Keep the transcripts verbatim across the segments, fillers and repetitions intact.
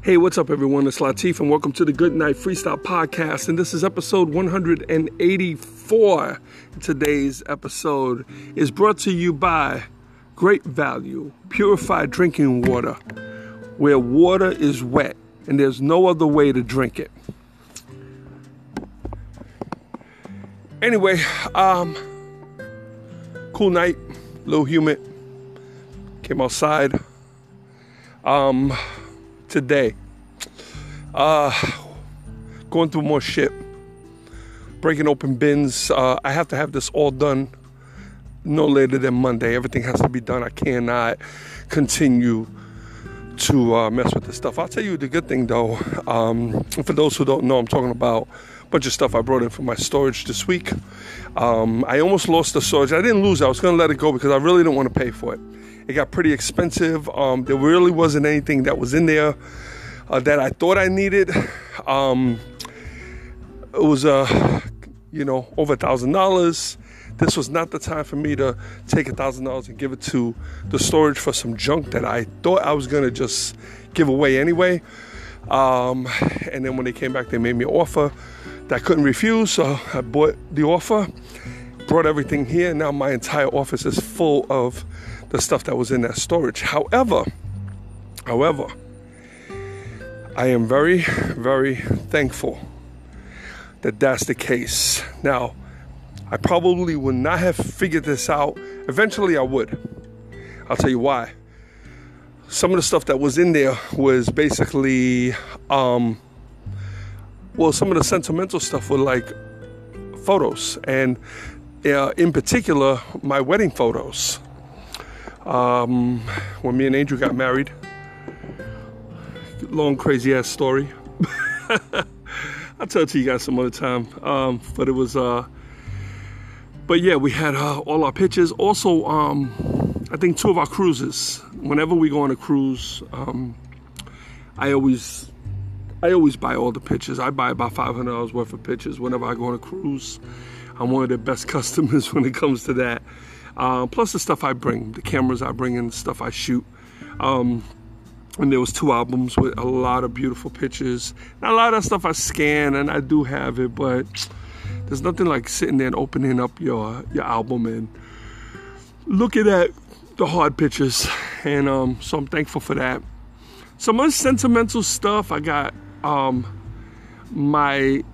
Hey, what's up, everyone? It's Latif, and welcome to the Good Night Freestyle Podcast. And this is episode one hundred eighty-four. Today's episode is brought to you by Great Value Purified Drinking Water, where water is wet and there's no other way to drink it. Anyway, um, cool night, a little humid. Came outside. Um. Today, uh, going through more shit, breaking open bins. Uh, I have to have this all done no later than Monday. Everything has to be done. I cannot continue to uh, mess with this stuff. I'll tell you the good thing, though. Um, for those who don't know, I'm talking about a bunch of stuff I brought in for my storage this week. Um, I almost lost the storage. I didn't lose it. I was going to let it go because I really didn't want to pay for it. It got pretty expensive. Um, there really wasn't anything that was in there uh, that I thought I needed. Um, it was, uh, you know, over a thousand dollars. This was not the time for me to take a thousand dollars and give it to the storage for some junk that I thought I was gonna just give away anyway. Um, and then when they came back, they made me an offer that I couldn't refuse. So I bought the offer, brought everything here. Now my entire office is full of the stuff that was in that storage. However, however, I am very, very thankful that that's the case. Now, I probably would not have figured this out. Eventually, I would. I'll tell you why. Some of the stuff that was in there was basically, um, well, some of the sentimental stuff were like photos, and uh, in particular, my wedding photos. Um, when me and Andrew got married, long crazy ass story. I'll tell it to you guys some other time. Um, but it was, uh, but yeah, we had uh, all our pictures. Also, um, I think two of our cruises. Whenever we go on a cruise, um, I always, I always buy all the pictures. I buy about five hundred dollars worth of pictures whenever I go on a cruise. I'm one of the best customers when it comes to that. Uh, plus the stuff I bring, the cameras I bring and the stuff I shoot. Um, and there was two albums with a lot of beautiful pictures. Now, a lot of that stuff I scan and I do have it, but there's nothing like sitting there and opening up your, your album and looking at the hard pictures. And um, so I'm thankful for that. Some other sentimental stuff. I got um, my...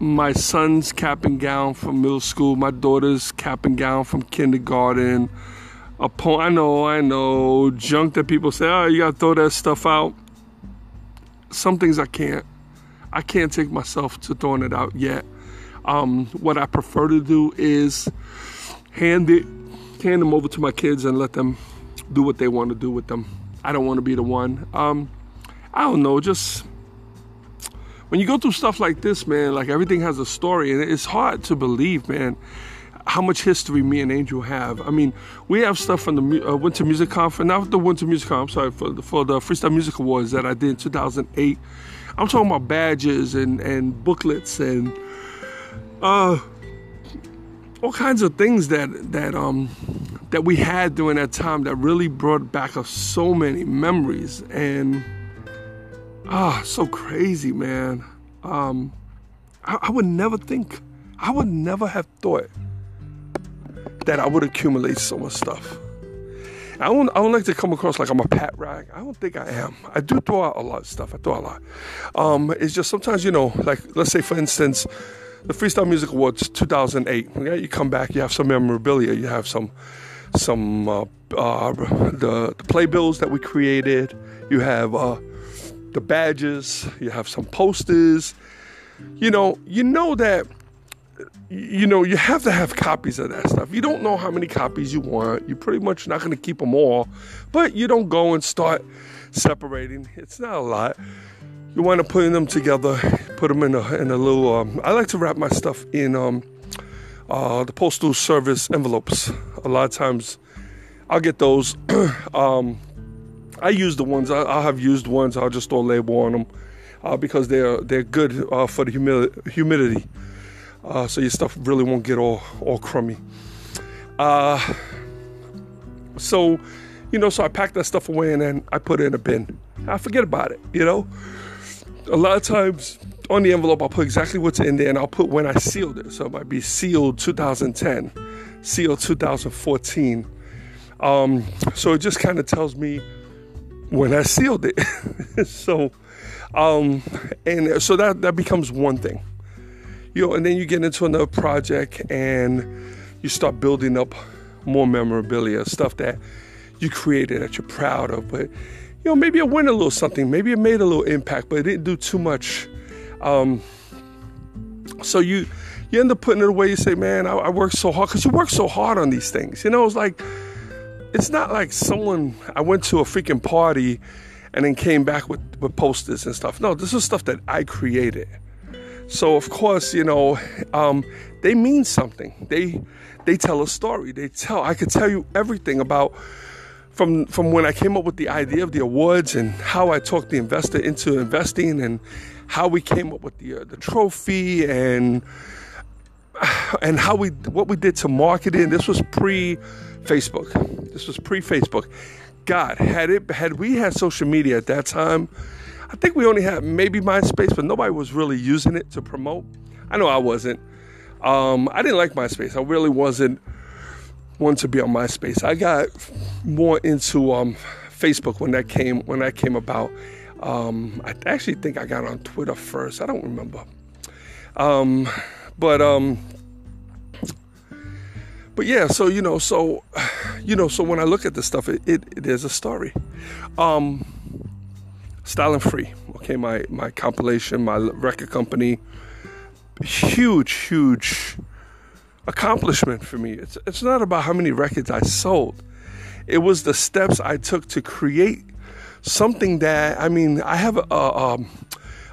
my son's cap and gown from middle school, my daughter's cap and gown from kindergarten, a poem, I know, I know, junk that people say, oh, you gotta throw that stuff out. Some things I can't. I can't take myself to throwing it out yet. Um, what I prefer to do is hand it, hand them over to my kids and let them do what they want to do with them. I don't want to be the one. Um, I don't know, just... when you go through stuff like this, man, like everything has a story, and it's hard to believe, man, how much history me and Angel have. I mean, we have stuff from the uh, Winter Music Conference, not the Winter Music Conference, I'm sorry, for the, for the Freestyle Music Awards that I did in two thousand eight. I'm talking about badges and, and booklets and uh, all kinds of things that that um that we had during that time that really brought back up so many memories. And ah, oh, so crazy, man. Um, I, I would never think, I would never have thought that I would accumulate so much stuff. I don't, I don't like to come across like I'm a pat rag. I don't think I am. I do throw out a lot of stuff. I throw out a lot. Um, it's just sometimes, you know, like let's say, for instance, the Freestyle Music Awards two thousand eight. Okay? You come back, you have some memorabilia, you have some, some uh, uh, the, the playbills that we created. You have... Uh, the badges, you have some posters, you know, you know that you know, you have to have copies of that stuff. You don't know how many copies you want. You're pretty much not going to keep them all, but you don't go and start separating. It's not a lot. You wind up putting them together, put them in a, in a little, um, I like to wrap my stuff in um, uh, the postal service envelopes. A lot of times I'll get those. um, I use the ones, I, I'll have used ones. I'll just throw a label on them uh, because they're, they're good uh, for the humi- humidity. Uh, so your stuff really won't get all, all crummy. Uh, so, you know, so I pack that stuff away and then I put it in a bin. I forget about it, you know. A lot of times on the envelope, I'll put exactly what's in there and I'll put when I sealed it. So it might be sealed two thousand ten, sealed two thousand fourteen. Um, so it just kind of tells me when I sealed it. so, um, and so that, that becomes one thing. You know, and then you get into another project and you start building up more memorabilia, stuff that you created that you're proud of. But, you know, maybe it went a little something. Maybe it made a little impact, but it didn't do too much. Um, so you you end up putting it away. You say, man, I, I worked so hard. Because you work so hard on these things. You know, it's like, it's not like someone, I went to a freaking party and then came back with, with posters and stuff. No, this is stuff that I created. So, of course, you know, um, they mean something. They they tell a story. They tell, I could tell you everything about from from when I came up with the idea of the awards and how I talked the investor into investing and how we came up with the uh, the trophy and and how we what we did to marketing. This was pre-Facebook. This was pre-Facebook. God, had it had we had social media at that time, I think we only had maybe MySpace, but nobody was really using it to promote. I know I wasn't. Um, I didn't like MySpace. I really wasn't one to be on MySpace. I got more into um, Facebook when that came when that came about. Um, I actually think I got on Twitter first. I don't remember. Um, but um, but yeah, so you know, so you know, so when I look at this stuff, it it, it is a story. Um, Stylin' Free, okay, my, my compilation, my record company, huge, huge accomplishment for me. It's it's not about how many records I sold. It was the steps I took to create something that, I mean, I have a, a,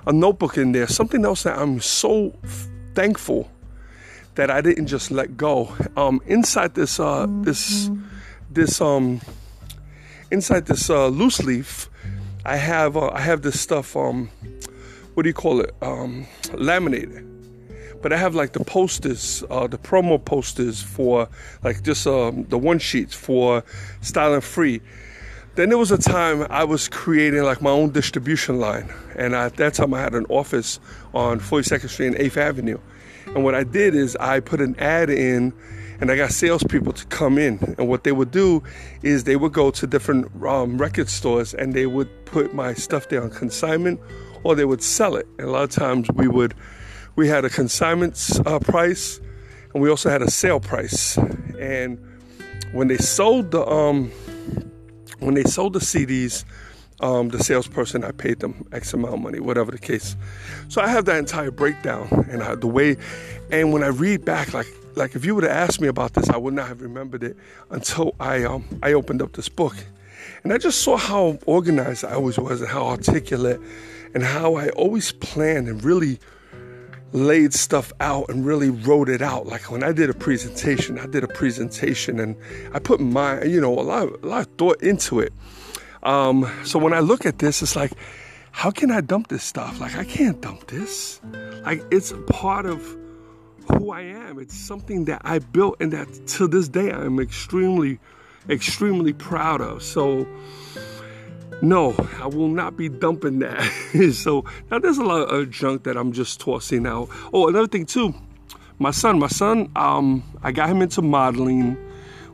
a notebook in there, something else that I'm so thankful that I didn't just let go. Um, inside this, uh, this, this, um, inside this uh, loose leaf, I have uh, I have this stuff, um, what do you call it, um, laminated. But I have like the posters, uh, the promo posters for like just um, the one sheets for Stylin' Free. Then there was a time I was creating like my own distribution line. And I, at that time I had an office on forty-second Street and eighth Avenue. And what I did is I put an ad in and I got salespeople to come in. And what they would do is they would go to different um, record stores and they would put my stuff there on consignment or they would sell it. And a lot of times we would, we had a consignment uh, price and we also had a sale price. And when they sold the, um, when they sold the C Ds, um, the salesperson, I paid them X amount of money, whatever the case. So I have that entire breakdown and I, the way, and when I read back, like, Like if you would have asked me about this, I would not have remembered it until I um, I opened up this book. And I just saw how organized I always was and how articulate and how I always planned and really laid stuff out and really wrote it out. Like when I did a presentation, I did a presentation and I put my, you know, a lot of, a lot of thought into it. Um, so when I look at this, it's like, how can I dump this stuff? Like I can't dump this. Like it's a part of who I am. It's something that I built and that to this day I am extremely, extremely proud of. So no, I will not be dumping that. So now there's a lot of junk that I'm just tossing out. Oh, another thing too, my son, my son, um, I got him into modeling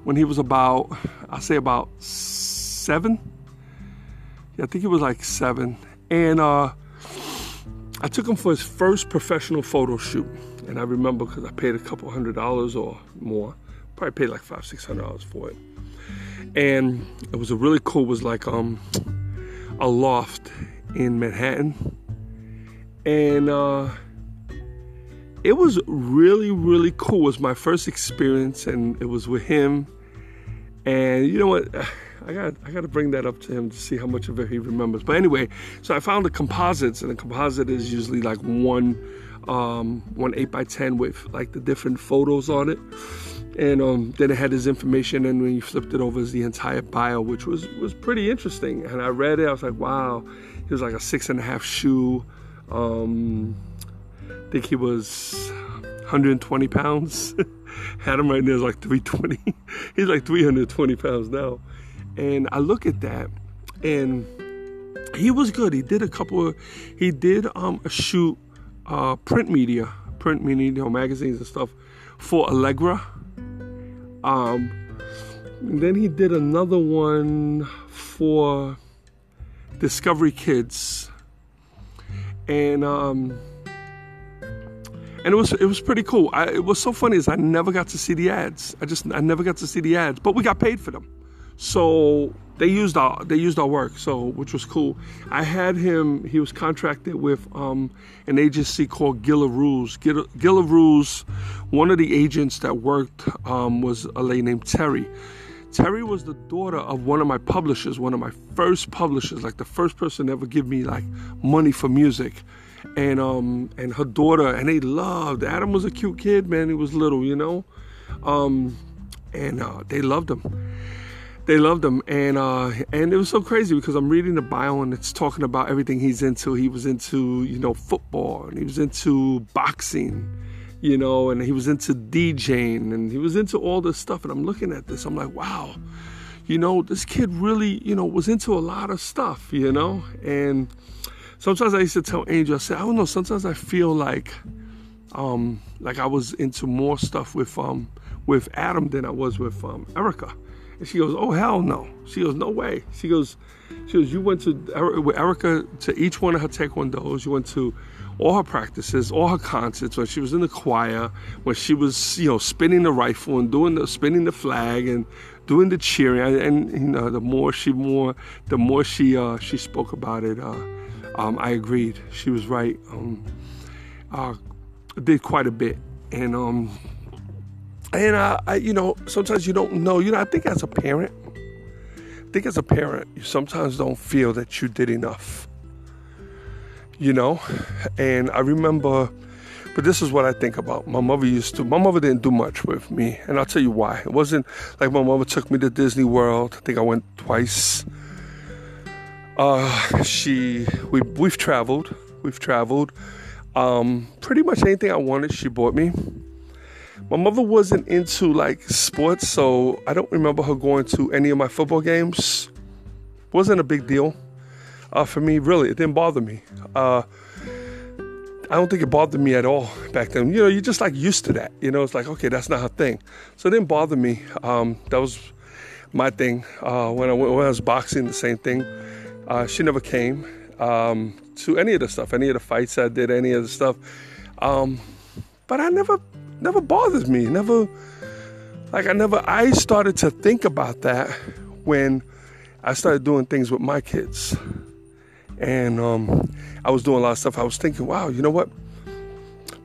when he was about, I'll say about seven. Yeah, I think he was like seven. And uh, I took him for his first professional photo shoot. And I remember because I paid a couple hundred dollars or more, probably paid like five, six hundred dollars for it. And it was a really cool, it was like um, a loft in Manhattan. And uh, it was really, really cool. It was my first experience, and it was with him. And you know what? I got I got to bring that up to him to see how much of it he remembers. But anyway, so I found the composites, and the composite is usually like one um, one eight by ten with like the different photos on it. And um, then it had his information, and when you flipped it over, is the entire bio, which was, was pretty interesting. And I read it. I was like, wow. He was like a six and a half shoe. Um, I think he was one hundred twenty pounds. Had him right there, is like three twenty. He's like three hundred twenty pounds now. And I look at that, and he was good. He did a couple of, he did um, a shoot, uh, print media, print media, you know, magazines and stuff for Allegra. Um, and then he did another one for Discovery Kids. And, um, And it was it was pretty cool. I, it was so funny is I never got to see the ads. I just I never got to see the ads, but we got paid for them, so they used our they used our work, so which was cool. I had him. He was contracted with um, an agency called Gilla Ruse. Gilla, Gilla Ruse. One of the agents that worked um, was a lady named Terry. Terry was the daughter of one of my publishers, one of my first publishers, like the first person to ever give me like money for music. And um and her daughter, and they loved Adam. Was a cute kid, man. He was little, you know, um and uh, they loved him. They loved him, and uh and it was so crazy because I'm reading the bio and it's talking about everything he's into. He was into, you know, football, and he was into boxing, you know, and he was into DJing, and he was into all this stuff. And I'm looking at this, I'm like, wow, you know, this kid really, you know, was into a lot of stuff, you know. And sometimes I used to tell Angel, I said, I don't know, sometimes I feel like um, like I was into more stuff with um, with Adam than I was with um, Erica. And she goes, oh, hell no. She goes, no way. She goes, she goes, you went to with Erica to each one of her taekwondos. You went to all her practices, all her concerts, when she was in the choir, when she was, you know, spinning the rifle and doing the spinning the flag and doing the cheering. And, and you know, the more she more the more she uh, she spoke about it, uh, Um, I agreed. She was right. Um, uh, did quite a bit, and um, and I, I, you know, sometimes you don't know. You know, I think as a parent, I think as a parent, you sometimes don't feel that you did enough. You know, and I remember, but this is what I think about. My mother used to. My mother didn't do much with me, and I'll tell you why. It wasn't like my mother took me to Disney World. I think I went twice. Uh, she, we, we've traveled, we've traveled, um, pretty much anything I wanted, she bought me. My mother wasn't into like sports, so I don't remember her going to any of my football games. Wasn't a big deal, uh, for me, really. It didn't bother me. Uh, I don't think it bothered me at all back then. You know, you're just like used to that, you know, it's like, okay, that's not her thing. So it didn't bother me. Um, that was my thing. Uh, when I went, when I was boxing, the same thing. Uh, she never came um, to any of the stuff, any of the fights I did, any of the stuff. Um, but I never, never bothered me. Never, like I never, I started to think about that when I started doing things with my kids. And um, I was doing a lot of stuff. I was thinking, wow, you know what?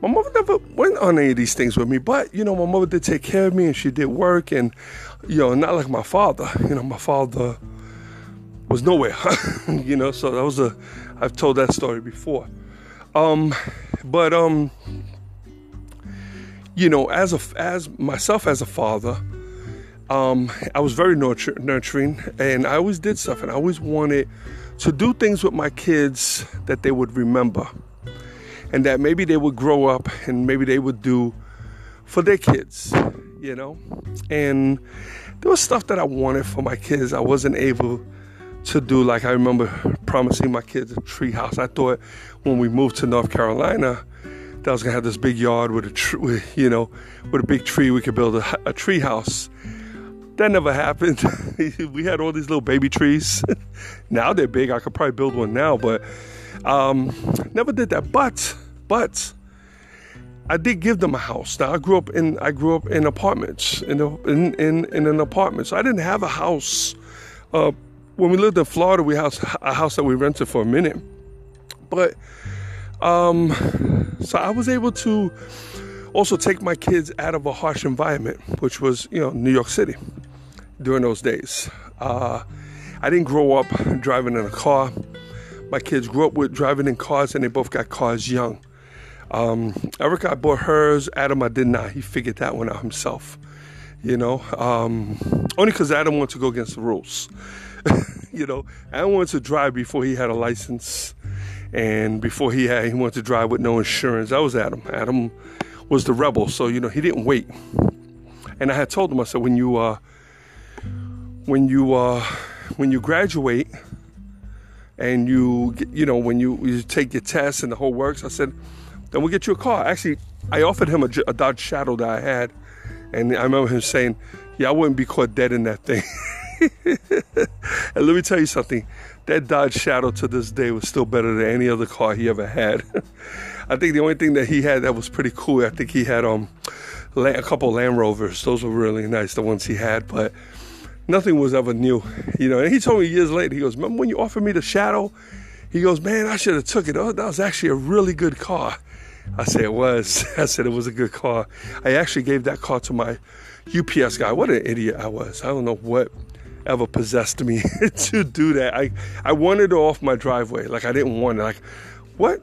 My mother never went on any of these things with me. But, you know, my mother did take care of me, and she did work. And, you know, not like my father. You know, my father was nowhere, you know, so that was a, I've told that story before. Um, but, um, you know, as a, as myself as a father, um, I was very nurture, nurturing, and I always did stuff, and I always wanted to do things with my kids that they would remember, and that maybe they would grow up and maybe they would do for their kids, you know. And there was stuff that I wanted for my kids I wasn't able to do. Like I remember promising my kids a tree house. I thought when we moved to North Carolina that I was gonna have this big yard with a tree, with, you know, with a big tree. We could build a, a tree house. That never happened. We had all these little baby trees. Now they're big. I could probably build one now, but um, never did that. But but I did give them a house. Now I grew up in I grew up in apartments in a, in, in in an apartment. So I didn't have a house. Uh, When we lived in Florida, we had a house that we rented for a minute. But um, So I was able to also take my kids out of a harsh environment, which was, you know, New York City during those days. Uh, I didn't grow up driving in a car. My kids grew up with driving in cars, and they both got cars young. Um, Erica, I bought hers. Adam, I did not. He figured that one out himself, you know, um, only because Adam wanted to go against the rules. You know, Adam wanted to drive before he had a license, and before he had, he wanted to drive with no insurance. That was Adam. Adam was the rebel, so, you know, he didn't wait. And I had told him, I said, when you, uh, when you, uh, when you graduate, and you, you know, when you, you take your tests and the whole works, I said, then we'll get you a car. Actually, I offered him a, a Dodge Shadow that I had. And I remember him saying, yeah, I wouldn't be caught dead in that thing. And let me tell you something. That Dodge Shadow to this day was still better than any other car he ever had. I think the only thing that he had that was pretty cool, I think he had um a couple Land Rovers. Those were really nice, the ones he had. But nothing was ever new. You know, and he told me years later, he goes, remember when you offered me the Shadow? He goes, man, I should have took it. Oh, that was actually a really good car. I said it was. I said it was a good car. I actually gave that car to my U P S guy. What an idiot I was. I don't know what ever possessed me to do that. I, I wanted it off my driveway. Like, I didn't want it. Like, what?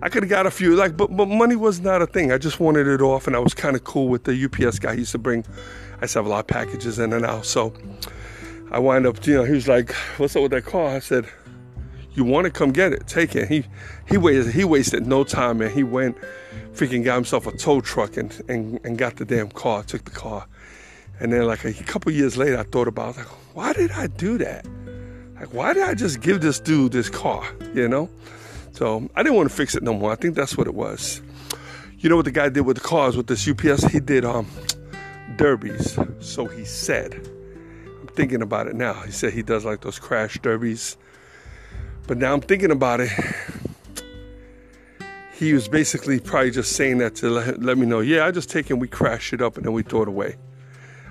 I could have got a few. Like, but, but money was not a thing. I just wanted it off, and I was kind of cool with the U P S guy. He used to bring, I used to have a lot of packages in and out. So I wind up, you know, he was like, what's up with that car? I said, you want to come get it, take it. He he wasted, he wasted no time, man. He went, freaking got himself a tow truck and, and, and got the damn car, took the car. And then like a couple years later, I thought about it. I was like, why did I do that? Like, why did I just give this dude this car, you know? So I didn't want to fix it no more. I think that's what it was. You know what the guy did with the cars, with this U P S? He did um derbies, so he said. I'm thinking about it now. He said he does like those crash derbies. But now I'm thinking about it. He was basically probably just saying that to let, let me know, yeah, I just take it, we crashed it up, and then we throw it away.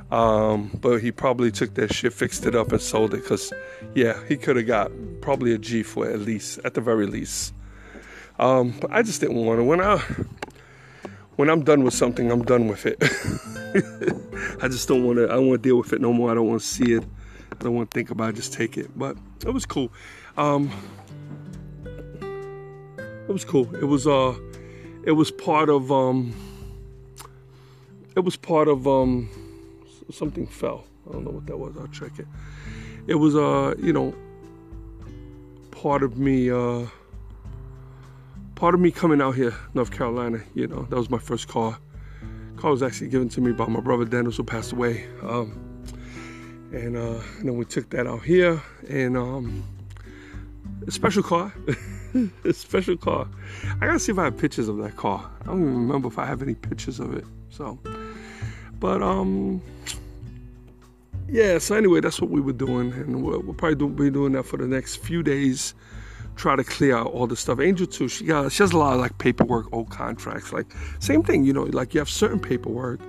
Um, but he probably took that shit, fixed it up, and sold it. Because, yeah, he could have got probably a G for it, at least, at the very least. Um, but I just didn't want to. When, I, when I'm done with something, I'm done with it. I just don't want to. I don't want to deal with it no more. I don't want to see it. I don't want to think about it. Just take it. But it was cool. Um, it was cool. It was, uh, it was part of, um, it was part of, um, something fell. I don't know what that was. I'll check it. It was, uh, you know, part of me, uh, part of me coming out here, North Carolina, you know, that was my first car. The car was actually given to me by my brother, Dennis, who passed away. Um, and, uh, and then we took that out here and, um, a special car. A special car. I gotta see if I have pictures of that car. I don't even remember if I have any pictures of it. So, but, um, yeah, so anyway, that's what we were doing. And we'll, we'll probably do, be doing that for the next few days. Try to clear out all the stuff. Angel, too, she got, she has a lot of, like, paperwork, old contracts. Like, same thing, you know, like, you have certain paperwork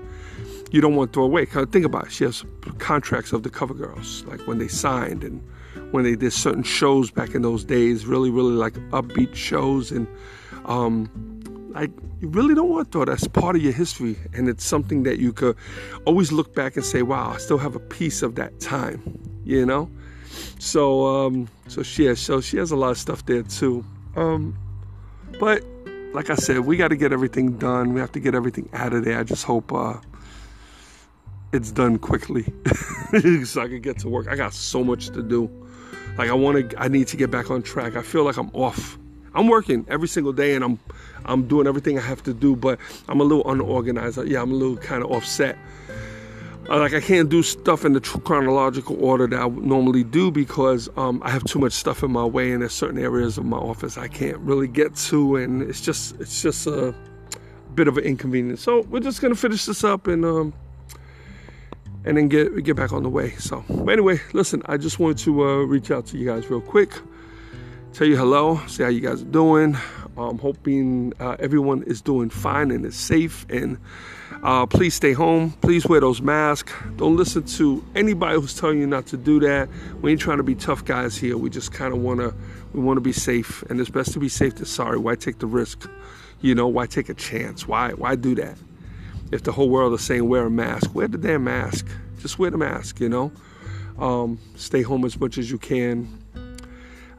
you don't want to throw away. Think about it. She has contracts of the Cover Girls, like, when they signed and when they did certain shows back in those days, really, really like upbeat shows. And um, like, you really don't want to throw. That's part of your history. And it's something that you could always look back and say, wow, I still have a piece of that time, you know? So, um, so she has, so she has a lot of stuff there too. Um, but like I said, we got to get everything done. We have to get everything out of there. I just hope, uh, it's done quickly so I can get to work. I got so much to do. Like I want to, I need to get back on track. I feel like I'm off. I'm working every single day, and I'm, I'm doing everything I have to do. But I'm a little unorganized. Yeah, I'm a little kind of offset. Uh, like I can't do stuff in the tr- chronological order that I normally do because um, I have too much stuff in my way, and there's certain areas of my office I can't really get to, and it's just, it's just a bit of an inconvenience. So we're just gonna finish this up and um, and then get get back on the way. So, but anyway, listen, I just wanted to uh, reach out to you guys real quick, tell you hello, see how you guys are doing. I'm hoping uh, everyone is doing fine and is safe. And uh, please stay home. Please wear those masks. Don't listen to anybody who's telling you not to do that. We ain't trying to be tough guys here. We just kind of want to we want to be safe. And it's best to be safe than sorry. Why take the risk? You know, why take a chance? Why, why do that? If the whole world is saying wear a mask, wear the damn mask. Just wear the mask, you know. Um, stay home as much as you can.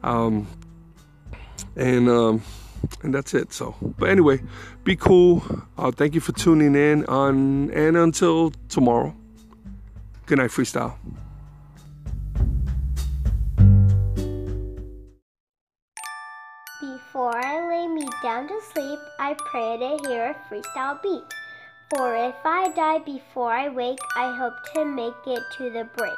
Um, and, um, and that's it. So, but anyway, be cool. Uh, thank you for tuning in on, and until tomorrow, good night, freestyle. Before I lay me down to sleep, I pray to hear a freestyle beat. For if I die before I wake, I hope to make it to the break.